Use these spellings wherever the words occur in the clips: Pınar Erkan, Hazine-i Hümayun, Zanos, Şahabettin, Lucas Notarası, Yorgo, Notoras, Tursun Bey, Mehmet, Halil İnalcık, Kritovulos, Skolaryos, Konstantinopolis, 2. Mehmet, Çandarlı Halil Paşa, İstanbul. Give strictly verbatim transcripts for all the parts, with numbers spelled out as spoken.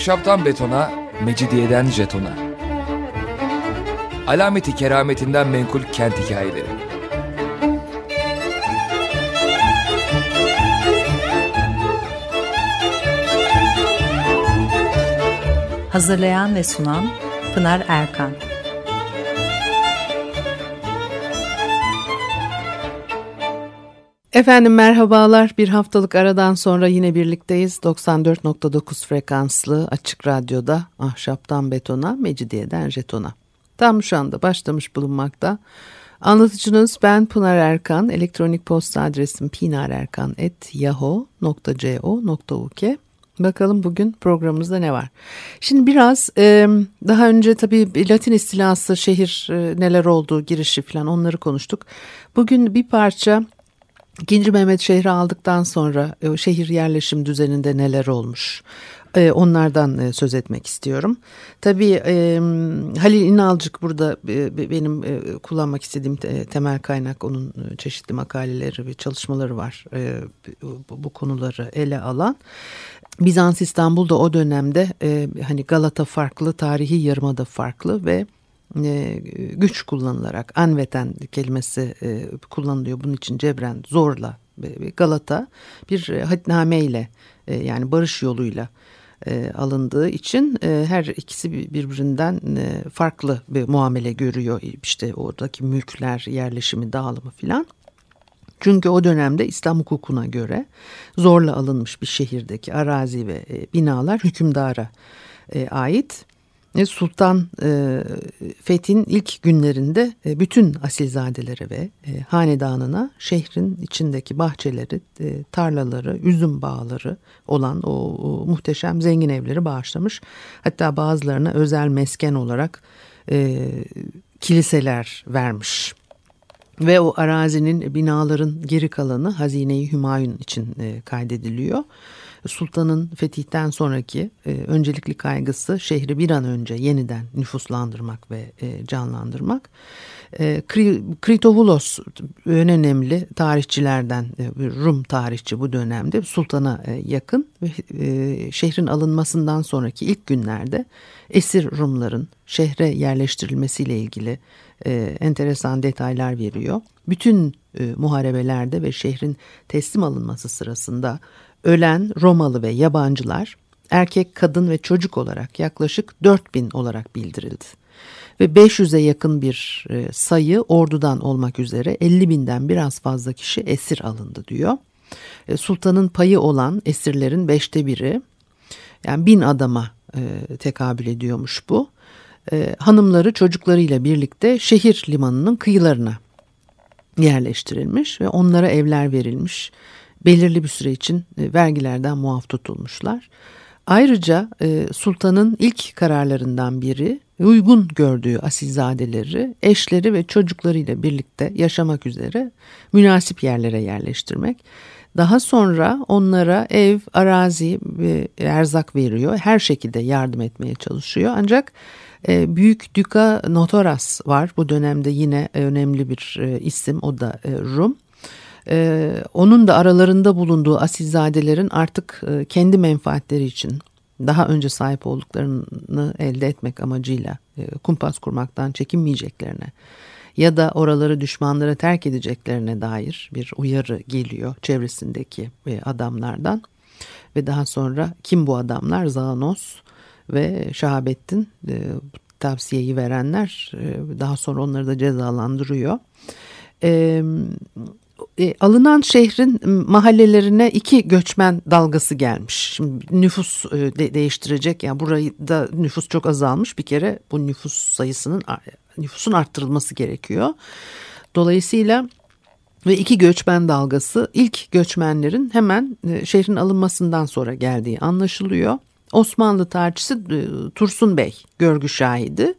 Ahşaptan betona, mecidiyeden jetona. Alameti kerametinden menkul kent hikayeleri. Hazırlayan ve sunan Pınar Erkan. Efendim merhabalar. Bir haftalık aradan sonra yine birlikteyiz. doksan dört nokta dokuz frekanslı Açık Radyo'da Ahşaptan Betona, Mecidiyeden Jeton'a. Tam şu anda başlamış bulunmakta. Anlatıcınız ben Pınar Erkan. Elektronik posta adresim pinarerkan at yahoo nokta co nokta uk. Bakalım bugün programımızda ne var? Şimdi biraz e, daha önce tabii Latin istilası, şehir e, neler oldu, girişi falan onları konuştuk. Bugün bir parça İkinci Mehmet şehri aldıktan sonra e, şehir yerleşim düzeninde neler olmuş? E, onlardan e, söz etmek istiyorum. Tabii e, Halil İnalcık burada e, benim e, kullanmak istediğim te, temel kaynak. Onun çeşitli makaleleri ve çalışmaları var e, bu, bu konuları ele alan. Bizans İstanbul'da o dönemde e, hani Galata farklı, tarihi yarımada farklı ve e, güç kullanılarak anveten kelimesi e, kullanılıyor. Bunun için cebren zorla e, Galata bir e, hadnameyle e, yani barış yoluyla e, alındığı için e, her ikisi birbirinden e, farklı bir muamele görüyor. İşte oradaki mülkler, yerleşimi, dağılımı filan. Çünkü o dönemde İslam hukukuna göre zorla alınmış bir şehirdeki arazi ve binalar hükümdara ait. Sultan Fethi'nin ilk günlerinde bütün asilzadelere ve hanedanına şehrin içindeki bahçeleri, tarlaları, üzüm bağları olan o muhteşem zengin evleri bağışlamış. Hatta bazılarına özel mesken olarak kiliseler vermiş. Ve o arazinin, binaların geri kalanı Hazine-i Hümayun için e, kaydediliyor. Sultanın fetihten sonraki e, öncelikli kaygısı şehri bir an önce yeniden nüfuslandırmak ve e, canlandırmak. E, Kritovulos en önemli tarihçilerden, e, Rum tarihçi bu dönemde sultana e, yakın. E, şehrin alınmasından sonraki ilk günlerde esir Rumların şehre yerleştirilmesiyle ilgili E, enteresan detaylar veriyor. Bütün e, muharebelerde ve şehrin teslim alınması sırasında ölen Romalı ve yabancılar erkek, kadın ve çocuk olarak yaklaşık dört bin olarak bildirildi. Ve beş yüze yakın bir e, sayı ordudan olmak üzere elli binden biraz fazla kişi esir alındı diyor. E, sultanın payı olan esirlerin beşte biri, yani bin adama e, tekabül ediyormuş bu. E, hanımları çocuklarıyla birlikte şehir limanının kıyılarına yerleştirilmiş ve onlara evler verilmiş. Belirli bir süre için e, vergilerden muaf tutulmuşlar. Ayrıca e, sultanın ilk kararlarından biri uygun gördüğü asilzadeleri eşleri ve çocuklarıyla birlikte yaşamak üzere münasip yerlere yerleştirmek. Daha sonra onlara ev, arazi, e, erzak veriyor. Her şekilde yardım etmeye çalışıyor. Ancak e, büyük Dukas Notaras var. Bu dönemde yine önemli bir e, isim. O da e, Rum. E, onun da aralarında bulunduğu asilzadelerin artık e, kendi menfaatleri için daha önce sahip olduklarını elde etmek amacıyla e, kumpas kurmaktan çekinmeyeceklerine ya da oraları düşmanlara terk edeceklerine dair bir uyarı geliyor çevresindeki adamlardan. Ve daha sonra kim bu adamlar? Zanos ve Şahabettin tavsiyeyi verenler, daha sonra onları da cezalandırıyor. E, e, alınan şehrin mahallelerine iki göçmen dalgası gelmiş. Şimdi nüfus de- değiştirecek, yani burayı da nüfus çok azalmış, bir kere bu nüfus sayısının nüfusun arttırılması gerekiyor. Dolayısıyla ve iki göçmen dalgası ilk göçmenlerin hemen şehrin alınmasından sonra geldiği anlaşılıyor. Osmanlı tarihçisi Tursun Bey görgü şahidi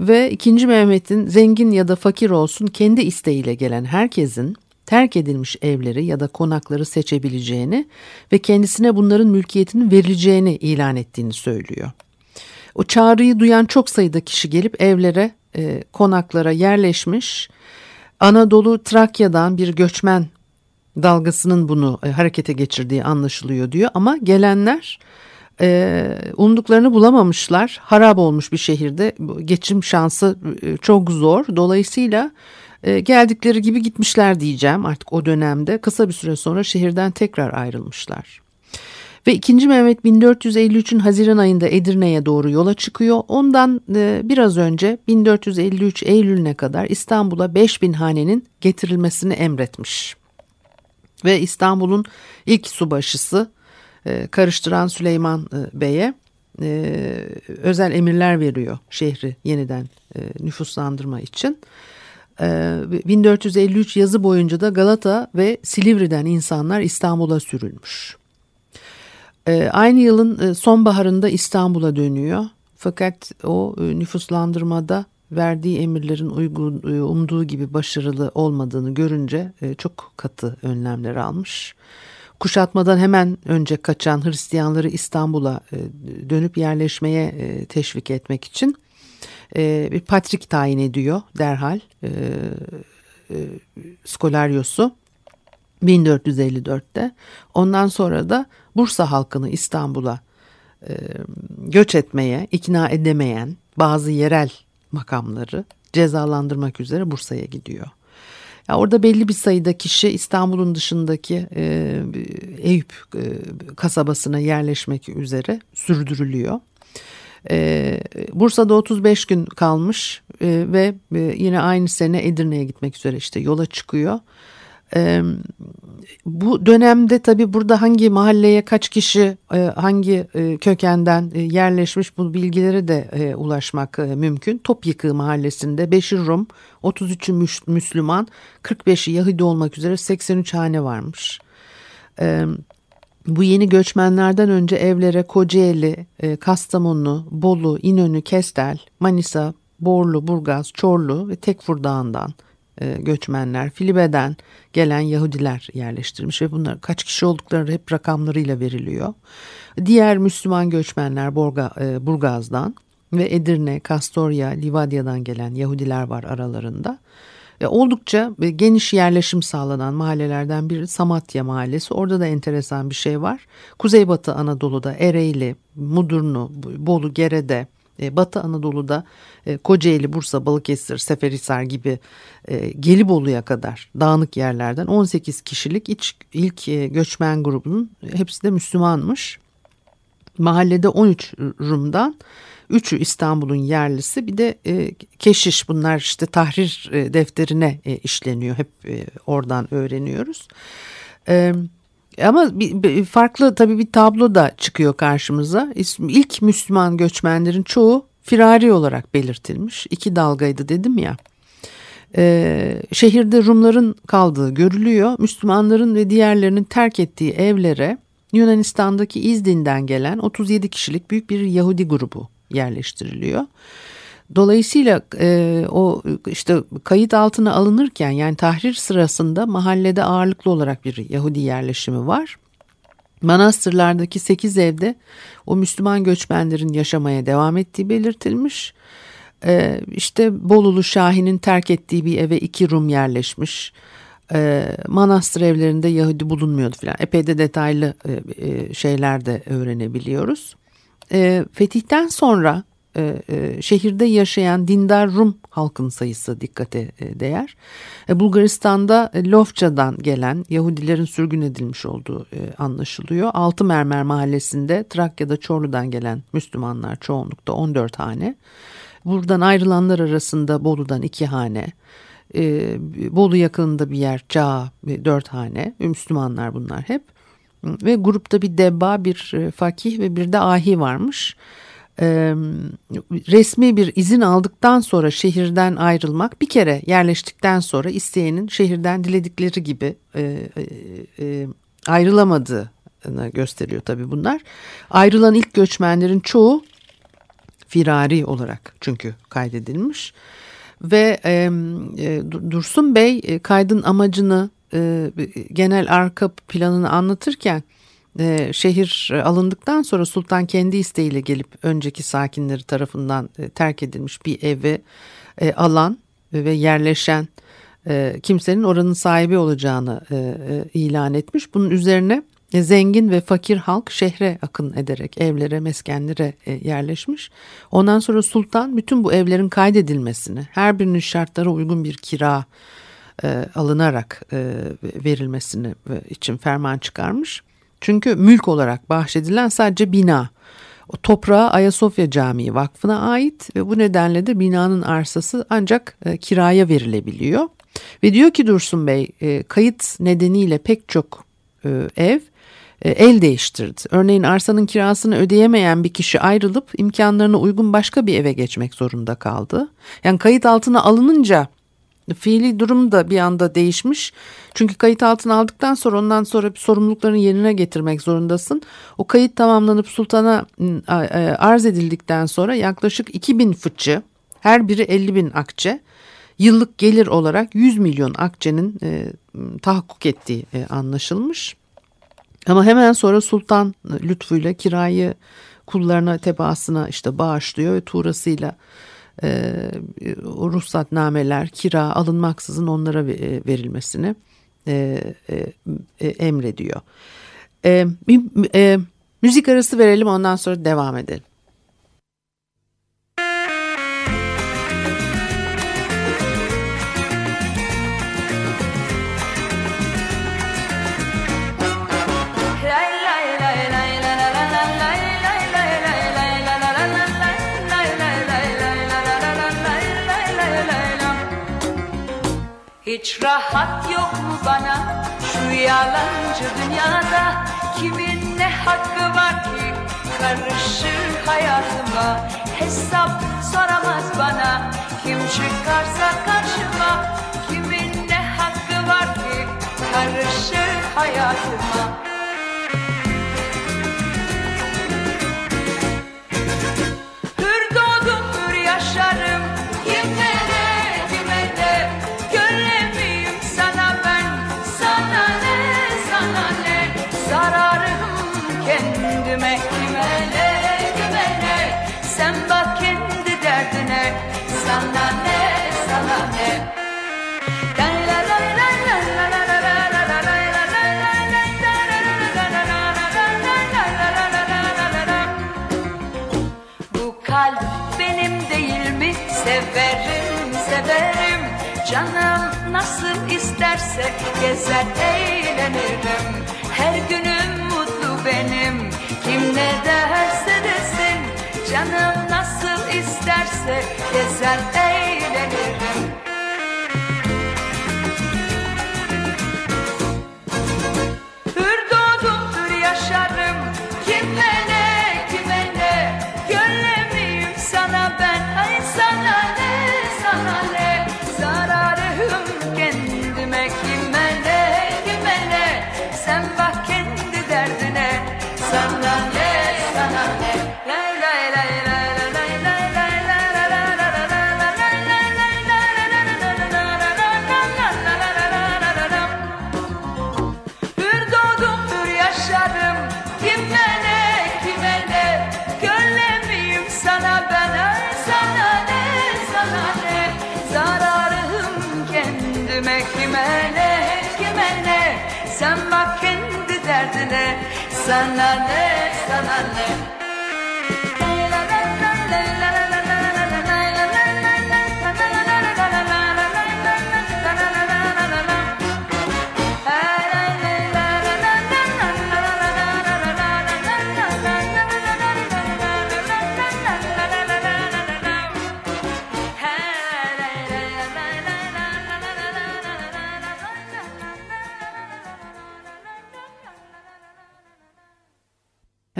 ve ikinci. Mehmet'in zengin ya da fakir olsun kendi isteğiyle gelen herkesin terk edilmiş evleri ya da konakları seçebileceğini ve kendisine bunların mülkiyetinin verileceğini ilan ettiğini söylüyor. O çağrıyı duyan çok sayıda kişi gelip evlere, e, konaklara yerleşmiş. Anadolu, Trakya'dan bir göçmen dalgasının bunu e, harekete geçirdiği anlaşılıyor diyor. Ama gelenler e, umduklarını bulamamışlar. Harap olmuş bir şehirde geçim şansı e, çok zor. Dolayısıyla e, geldikleri gibi gitmişler diyeceğim artık o dönemde. Kısa bir süre sonra şehirden tekrar ayrılmışlar. Ve ikinci Mehmet bin dört yüz elli üçün Haziran ayında Edirne'ye doğru yola çıkıyor. Ondan biraz önce bin dört yüz elli üç Eylül'üne kadar İstanbul'a beş bin hanenin getirilmesini emretmiş. Ve İstanbul'un ilk subaşısı karıştıran Süleyman Bey'e özel emirler veriyor şehri yeniden nüfuslandırma için. bin dört yüz elli üç yazı boyunca da Galata ve Silivri'den insanlar İstanbul'a sürülmüş. Aynı yılın sonbaharında İstanbul'a dönüyor. Fakat o nüfuslandırmada verdiği emirlerin uygun, umduğu gibi başarılı olmadığını görünce çok katı önlemler almış. Kuşatmadan hemen önce kaçan Hristiyanları İstanbul'a dönüp yerleşmeye teşvik etmek için bir patrik tayin ediyor derhal Skolaryos'u bin dört yüz elli dörtte. Ondan sonra da Bursa halkını İstanbul'a e, göç etmeye ikna edemeyen bazı yerel makamları cezalandırmak üzere Bursa'ya gidiyor. Ya orada belli bir sayıda kişi İstanbul'un dışındaki e, Eyüp e, kasabasına yerleşmek üzere sürdürülüyor. E, Bursa'da otuz beş gün kalmış e, ve e, yine aynı sene Edirne'ye gitmek üzere işte yola çıkıyor. Ee, bu dönemde tabii burada hangi mahalleye kaç kişi e, hangi e, kökenden e, yerleşmiş bu bilgilere de e, ulaşmak e, mümkün. Topyıkı mahallesinde beşi Rum, otuz üçü müş, Müslüman, kırk beşi Yahudi olmak üzere seksen üç hane varmış. E, bu yeni göçmenlerden önce evlere Kocaeli, e, Kastamonu, Bolu, İnönü, Kestel, Manisa, Borlu, Burgaz, Çorlu ve Tekfur Dağı'ndan göçmenler, Filibe'den gelen Yahudiler yerleştirmiş ve bunlar kaç kişi oldukları hep rakamlarıyla veriliyor. Diğer Müslüman göçmenler Borga, Burgaz'dan ve Edirne, Kastorya, Livadya'dan gelen Yahudiler var aralarında. Oldukça geniş yerleşim sağlanan mahallelerden biri Samatya Mahallesi. Orada da enteresan bir şey var. Kuzeybatı Anadolu'da Ereğli, Mudurnu, Bolu, Gerede, Batı Anadolu'da Kocaeli, Bursa, Balıkesir, Seferihisar gibi Gelibolu'ya kadar dağınık yerlerden on sekiz kişilik ilk göçmen grubunun hepsi de Müslümanmış. Mahallede on üç Rum'dan, üçü İstanbul'un yerlisi, bir de keşiş, bunlar işte tahrir defterine işleniyor, hep oradan öğreniyoruz. Ama farklı tabii bir tablo da çıkıyor karşımıza. İlk Müslüman göçmenlerin çoğu firari olarak belirtilmiş. İki dalgaydı dedim ya. Ee, şehirde Rumların kaldığı görülüyor. Müslümanların ve diğerlerinin terk ettiği evlere Yunanistan'daki İzdin'den gelen otuz yedi kişilik büyük bir Yahudi grubu yerleştiriliyor. Dolayısıyla e, o işte kayıt altına alınırken, yani tahrir sırasında mahallede ağırlıklı olarak bir Yahudi yerleşimi var. Manastırlardaki sekiz evde o Müslüman göçmenlerin yaşamaya devam ettiği belirtilmiş. E, işte Bolulu Şahin'in terk ettiği bir eve iki Rum yerleşmiş. E, manastır evlerinde Yahudi bulunmuyordu falan. Epey de detaylı e, e, şeyler de öğrenebiliyoruz. E, Fetih'ten sonra şehirde yaşayan dindar Rum halkın sayısı dikkate değer. Bulgaristan'da Lofça'dan gelen Yahudilerin sürgün edilmiş olduğu anlaşılıyor. Altı Mermer Mahallesi'nde Trakya'da Çorlu'dan gelen Müslümanlar çoğunlukta on dört hane. Buradan ayrılanlar arasında Bolu'dan iki hane, Bolu yakınında bir yer Cağ dört hane. Müslümanlar bunlar hep. Ve grupta bir debba, bir fakih ve bir de ahi varmış. Resmi bir izin aldıktan sonra şehirden ayrılmak, bir kere yerleştikten sonra isteyenin şehirden diledikleri gibi ayrılamadığını gösteriyor tabii bunlar. Ayrılan ilk göçmenlerin çoğu firari olarak çünkü kaydedilmiş ve Tursun Bey kaydın amacını, genel arka planını anlatırken, Ee, şehir alındıktan sonra sultan kendi isteğiyle gelip önceki sakinleri tarafından e, terk edilmiş bir evi e, alan ve yerleşen e, kimsenin oranın sahibi olacağını e, e, ilan etmiş. Bunun üzerine zengin ve fakir halk şehre akın ederek evlere, meskenlere yerleşmiş. Ondan sonra sultan bütün bu evlerin kaydedilmesini, her birinin şartlara uygun bir kira e, alınarak e, verilmesini için ferman çıkarmış. Çünkü mülk olarak bahşedilen sadece bina. O toprağı Ayasofya Camii Vakfı'na ait ve bu nedenle de binanın arsası ancak e, kiraya verilebiliyor. Ve diyor ki Dursun Bey, e, kayıt nedeniyle pek çok e, ev e, el değiştirdi. Örneğin arsanın kirasını ödeyemeyen bir kişi ayrılıp imkanlarına uygun başka bir eve geçmek zorunda kaldı. Yani kayıt altına alınınca fiili durum da bir anda değişmiş. Çünkü kayıt altına aldıktan sonra ondan sonra sorumluluklarını yerine getirmek zorundasın. O kayıt tamamlanıp sultana arz edildikten sonra yaklaşık iki bin fıçı, her biri elli bin akçe, yıllık gelir olarak yüz milyon akçenin e, tahakkuk ettiği e, anlaşılmış. Ama hemen sonra sultan lütfuyla kirayı kullarına, tebaasına işte bağışlıyor ve tuğrasıyla E, o ruhsatnameler kira alınmaksızın onlara verilmesini e, e, emrediyor. E, e, müzik arası verelim, ondan sonra devam edelim. Hiç rahat yok mu bana şu yalancı dünyada? Kimin ne hakkı var ki karışır hayatıma? Hesap soramaz bana kim çıkarsa karşıma. Kimin ne hakkı var ki karışır hayatıma? Hür doğdum, hür yaşarım. Severim, severim, canım nasıl isterse gezer eğlenirim. Her günüm mutlu benim, kim ne derse desin. Canım nasıl isterse gezer eğlenirim. Hür doğdum, hür yaşarım, kimle? Sana ne, sana ne?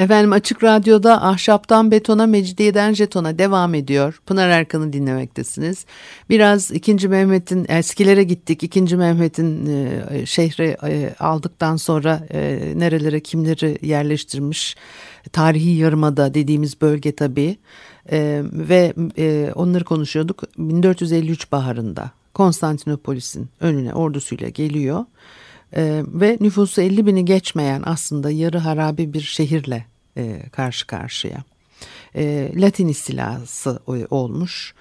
Efendim Açık Radyo'da Ahşaptan Betona, Mecidiyeden Jeton'a devam ediyor. Pınar Erkan'ı dinlemektesiniz. Biraz ikinci. Mehmet'in, eskilere gittik. ikinci. Mehmet'in e, şehri e, aldıktan sonra e, nerelere kimleri yerleştirmiş. Tarihi Yarımada dediğimiz bölge tabii. E, ve e, onları konuşuyorduk. bin dört yüz elli üç baharında Konstantinopolis'in önüne ordusuyla geliyor. Ee, ve nüfusu elli bini geçmeyen aslında yarı harabi bir şehirle e, karşı karşıya. E, Latin istilası olmuş.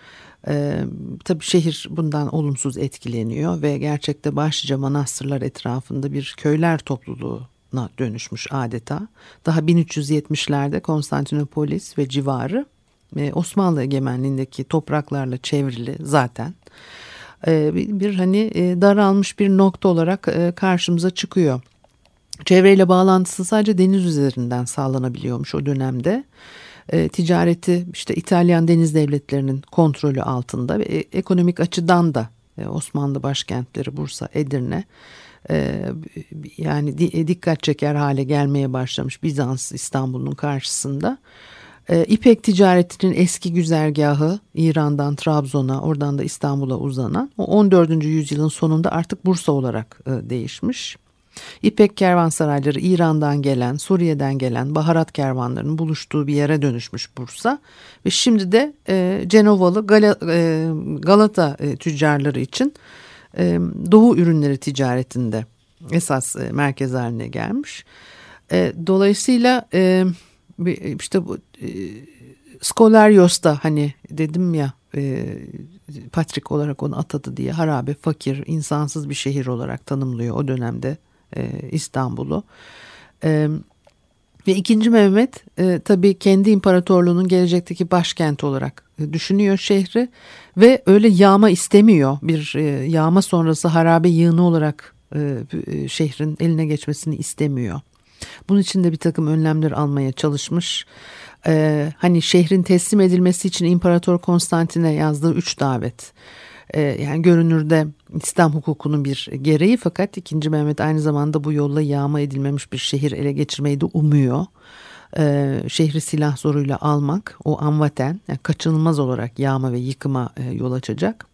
E, tabii şehir bundan olumsuz etkileniyor ve gerçekte başlıca manastırlar etrafında bir köyler topluluğu dönüşmüş adeta. Daha bin üç yüz yetmişlerde Konstantinopolis ve civarı Osmanlı egemenliğindeki topraklarla çevrili zaten bir hani daralmış bir nokta olarak karşımıza çıkıyor. Çevreyle bağlantısı sadece deniz üzerinden sağlanabiliyormuş o dönemde. E, ticareti işte İtalyan deniz devletlerinin kontrolü altında ve ekonomik açıdan da e, Osmanlı başkentleri Bursa, Edirne e, yani di, dikkat çeker hale gelmeye başlamış Bizans İstanbul'un karşısında. E, İpek ticaretinin eski güzergahı İran'dan Trabzon'a, oradan da İstanbul'a uzanan o on dördüncü yüzyılın sonunda artık Bursa olarak e, değişmiş. İpek kervansarayları İran'dan gelen, Suriye'den gelen baharat kervanlarının buluştuğu bir yere dönüşmüş Bursa ve şimdi de e, Cenovalı Gal- e, Galata e, tüccarları için e, Doğu ürünleri ticaretinde esas e, merkez haline gelmiş. E, dolayısıyla e, işte bu e, Skolaryos'ta hani dedim ya e, Patrik olarak onu atadı diye harabe, fakir, insansız bir şehir olarak tanımlıyor o dönemde İstanbul'u. Ve ikinci Mehmet tabii kendi imparatorluğunun gelecekteki başkenti olarak düşünüyor şehri ve öyle yağma istemiyor. Bir yağma sonrası harabe yığını olarak şehrin eline geçmesini istemiyor. Bunun için de bir takım önlemler almaya çalışmış. Hani şehrin teslim edilmesi için İmparator Konstantin'e yazdığı üç davet. Yani görünürde İslam hukukunun bir gereği, fakat ikinci Mehmet aynı zamanda bu yolla yağma edilmemiş bir şehir ele geçirmeyi de umuyor. Ee, şehri silah zoruyla almak o amvaten yani kaçınılmaz olarak yağma ve yıkıma e, yol açacak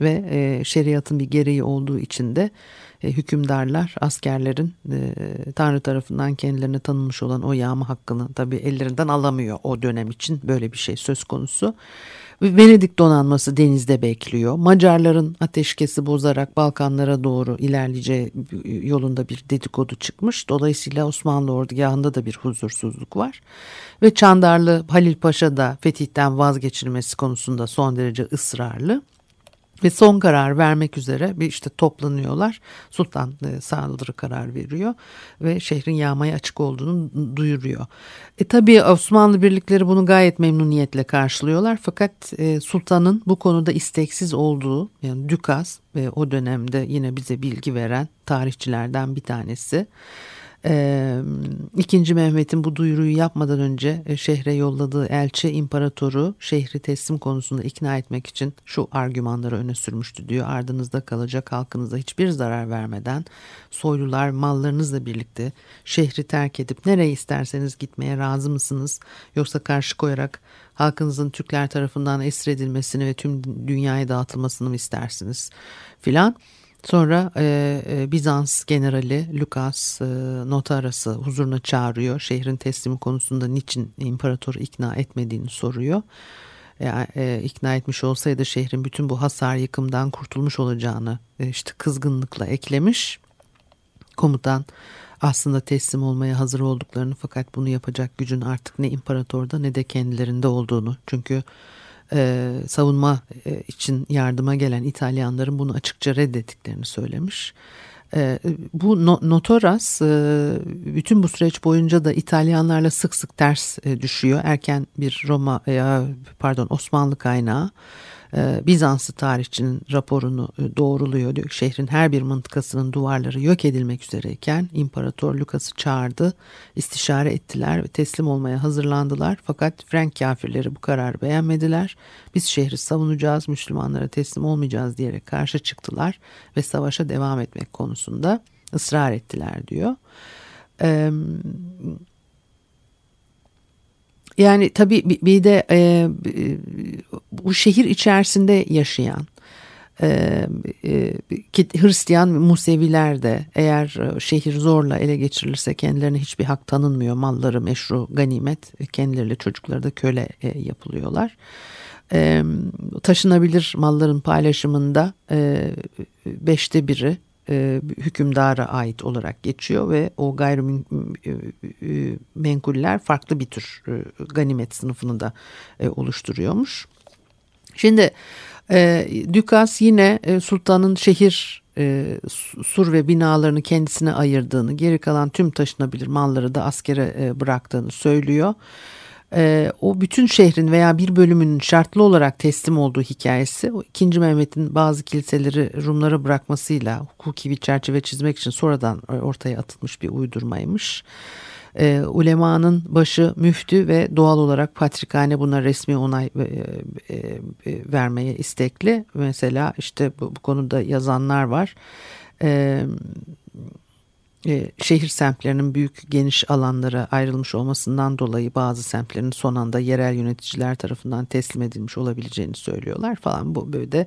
ve e, şeriatın bir gereği olduğu için de e, hükümdarlar askerlerin e, Tanrı tarafından kendilerine tanınmış olan o yağma hakkını tabii ellerinden alamıyor o dönem için, böyle bir şey söz konusu. Venedik donanması denizde bekliyor. Macarların ateşkesi bozarak Balkanlara doğru ilerleyeceği yolunda bir dedikodu çıkmış. Dolayısıyla Osmanlı ordugahında da bir huzursuzluk var. Ve Çandarlı Halil Paşa da fetihten vazgeçilmesi konusunda son derece ısrarlı. Ve son karar vermek üzere bir işte toplanıyorlar. Sultan saldırı karar veriyor ve şehrin yağmaya açık olduğunu duyuruyor. E tabii Osmanlı birlikleri bunu gayet memnuniyetle karşılıyorlar. Fakat e, sultanın bu konuda isteksiz olduğu, yani Dukas ve o dönemde yine bize bilgi veren tarihçilerden bir tanesi. E, İkinci Mehmet'in bu duyuruyu yapmadan önce e, şehre yolladığı elçi imparatoru şehri teslim konusunda ikna etmek için şu argümanları öne sürmüştü diyor. Ardınızda kalacak halkınıza hiçbir zarar vermeden soylular mallarınızla birlikte şehri terk edip nereye isterseniz gitmeye razı mısınız? Yoksa karşı koyarak halkınızın Türkler tarafından esir edilmesini ve tüm dünyaya dağıtılmasını mı istersiniz filan. Sonra e, e, Bizans generali Lucas e, Notarası huzuruna çağırıyor. Şehrin teslimi konusunda niçin imparatoru ikna etmediğini soruyor. E, e, ikna etmiş olsaydı şehrin bütün bu hasar yıkımdan kurtulmuş olacağını e, işte kızgınlıkla eklemiş. Komutan aslında teslim olmaya hazır olduklarını, fakat bunu yapacak gücün artık ne imparatorda ne de kendilerinde olduğunu, çünkü Ee, savunma e, için yardıma gelen İtalyanların bunu açıkça reddettiklerini söylemiş. Ee, bu no, Notoras e, bütün bu süreç boyunca da İtalyanlarla sık sık ters e, düşüyor. Erken bir Roma e, pardon Osmanlı kaynağı e, Bizanslı tarihçinin raporunu e, doğruluyor. Diyor ki şehrin her bir mıntıkasının duvarları yok edilmek üzereyken İmparator Lucas'ı çağırdı, istişare ettiler ve teslim olmaya hazırlandılar. Fakat Frank kafirleri bu kararı beğenmediler. Biz şehri savunacağız, Müslümanlara teslim olmayacağız diyerek karşı çıktılar ve savaşa devam etmek konusunda ısrar ettiler diyor. Ee, yani tabii bir de e, bu şehir içerisinde yaşayan e, Hristiyan Museviler de eğer şehir zorla ele geçirilirse kendilerine hiçbir hak tanınmıyor. Malları meşru ganimet, kendileriyle çocukları da köle e, yapılıyorlar. E, taşınabilir malların paylaşımında e, beşte biri hükümdara ait olarak geçiyor ve o gayrimenkuller farklı bir tür ganimet sınıfını da oluşturuyormuş. Şimdi E, Dukas yine e, sultanın şehir e, sur ve binalarını kendisine ayırdığını, geri kalan tüm taşınabilir malları da askere e, bıraktığını söylüyor. E, o bütün şehrin veya bir bölümünün şartlı olarak teslim olduğu hikayesi, o ikinci Mehmet'in bazı kiliseleri Rumlara bırakmasıyla hukuki bir çerçeve çizmek için sonradan ortaya atılmış bir uydurmaymış. E, ulemanın başı müftü ve doğal olarak patrikhane buna resmi onay e, e, vermeye istekli. Mesela işte bu, bu konuda yazanlar var. E, e, şehir semtlerinin büyük geniş alanlara ayrılmış olmasından dolayı bazı semtlerin son anda yerel yöneticiler tarafından teslim edilmiş olabileceğini söylüyorlar falan. Bu böyle de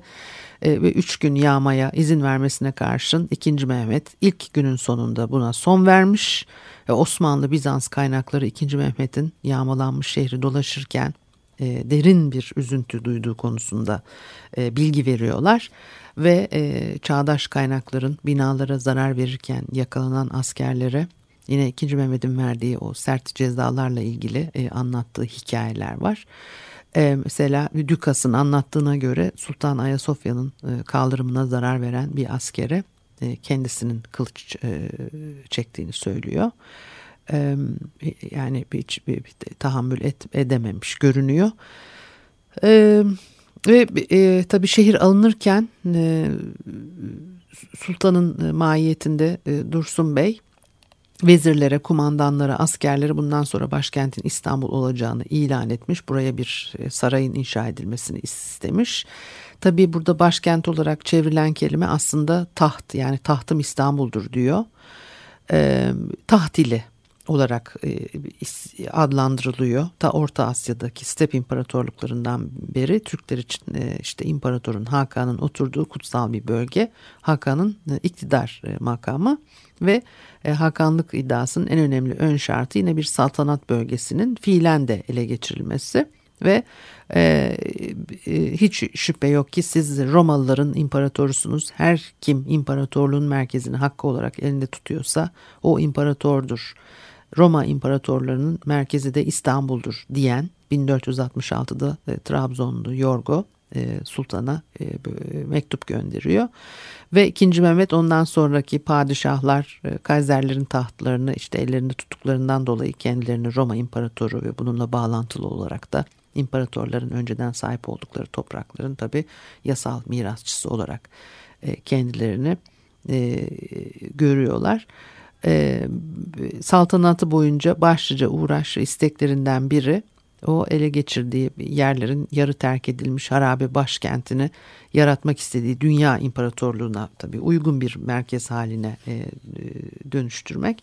e, ve üç gün yağmaya izin vermesine karşın ikinci Mehmet ilk günün sonunda buna son vermiş. Osmanlı Bizans kaynakları ikinci Mehmet'in yağmalanmış şehri dolaşırken e, derin bir üzüntü duyduğu konusunda e, bilgi veriyorlar ve e, çağdaş kaynakların binalara zarar verirken yakalanan askerlere yine ikinci Mehmet'in verdiği o sert cezalarla ilgili e, anlattığı hikayeler var. E, mesela Dukas'ın anlattığına göre Sultan Ayasofya'nın e, kaldırımına zarar veren bir askere kendisinin kılıç çektiğini söylüyor. Yani hiç bir tahammül et, edememiş görünüyor. Ve tabii şehir alınırken sultanın mahiyetinde Tursun Bey vezirlere, kumandanlara, askerlere bundan sonra başkentin İstanbul olacağını ilan etmiş. Buraya bir sarayın inşa edilmesini istemiş. Tabii burada başkent olarak çevrilen kelime aslında taht, yani tahtım İstanbul'dur diyor. E, tahtili olarak e, adlandırılıyor. Ta Orta Asya'daki step imparatorluklarından beri Türkler için e, işte imparatorun Hakan'ın oturduğu kutsal bir bölge. Hakan'ın e, iktidar e, makamı ve e, Hakanlık iddiasının en önemli ön şartı yine bir saltanat bölgesinin fiilen de ele geçirilmesi. Ve e, hiç şüphe yok ki siz Romalıların imparatorusunuz. Her kim imparatorluğun merkezini hakkı olarak elinde tutuyorsa o imparatordur. Roma imparatorlarının merkezi de İstanbul'dur diyen bin dört yüz altmış altıda e, Trabzonlu Yorgo e, sultana e, mektup gönderiyor. Ve ikinci Mehmet ondan sonraki padişahlar e, kaiserlerin tahtlarını işte ellerinde tuttuklarından dolayı kendilerini Roma imparatoru ve bununla bağlantılı olarak da İmparatorların önceden sahip oldukları toprakların tabii yasal mirasçısı olarak kendilerini görüyorlar. Saltanatı boyunca başlıca uğraştığı isteklerinden biri o ele geçirdiği yerlerin yarı terk edilmiş harabe başkentini yaratmak istediği dünya imparatorluğuna tabii uygun bir merkez haline dönüştürmek.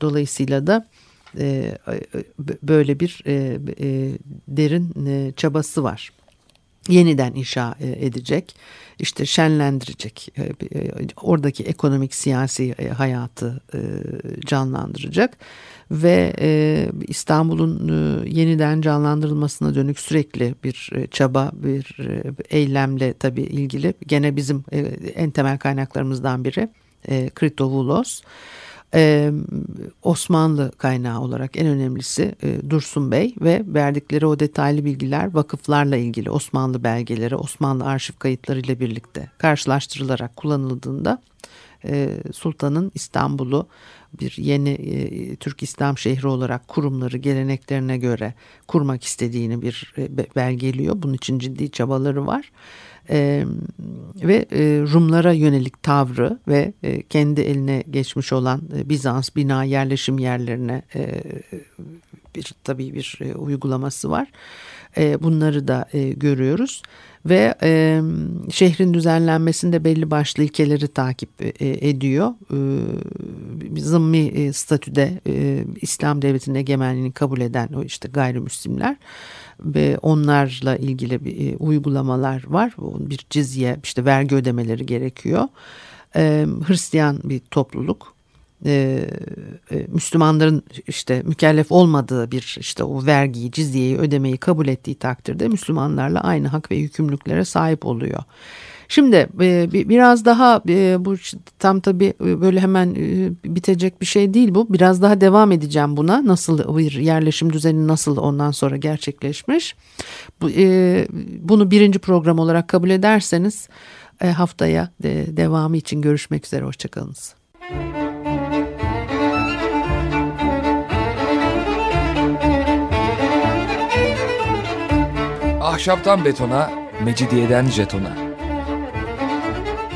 Dolayısıyla da böyle bir derin çabası var. Yeniden inşa edecek, işte şenlendirecek, oradaki ekonomik siyasi hayatı canlandıracak ve İstanbul'un yeniden canlandırılmasına dönük sürekli bir çaba, bir eylemle tabii ilgili. Gene bizim en temel kaynaklarımızdan biri Kritovulos. Ee, Osmanlı kaynağı olarak en önemlisi e, Tursun Bey ve verdikleri o detaylı bilgiler vakıflarla ilgili Osmanlı belgeleri, Osmanlı arşiv kayıtlarıyla birlikte karşılaştırılarak kullanıldığında e, Sultan'ın İstanbul'u bir yeni e, Türk İslam şehri olarak kurumları geleneklerine göre kurmak istediğini bir e, belgeliyor. Bunun için ciddi çabaları var. Ee, ve e, Rumlara yönelik tavrı ve e, kendi eline geçmiş olan e, Bizans bina yerleşim yerlerine e, bir, tabii bir e, uygulaması var. E, bunları da e, görüyoruz ve e, şehrin düzenlenmesinde belli başlı ilkeleri takip e, ediyor. E, zımmi e, statüde e, İslam devletinin egemenliğini kabul eden o işte gayrimüslimler. Ve onlarla ilgili bir uygulamalar var. Bir cizye, işte vergi ödemeleri gerekiyor. Ee, Hristiyan bir topluluk. Ee, Müslümanların işte mükellef olmadığı bir işte o vergiyi, cizyeyi ödemeyi kabul ettiği takdirde Müslümanlarla aynı hak ve yükümlülüklere sahip oluyor. Şimdi e, biraz daha e, bu tam tabii böyle hemen e, bitecek bir şey değil bu. Biraz daha devam edeceğim buna. Nasıl bir yerleşim düzeni nasıl ondan sonra gerçekleşmiş. Bu, e, bunu birinci program olarak kabul ederseniz e, haftaya de, devamı için görüşmek üzere. Hoşçakalınız. Ahşaptan betona, mecidiyeden jetona.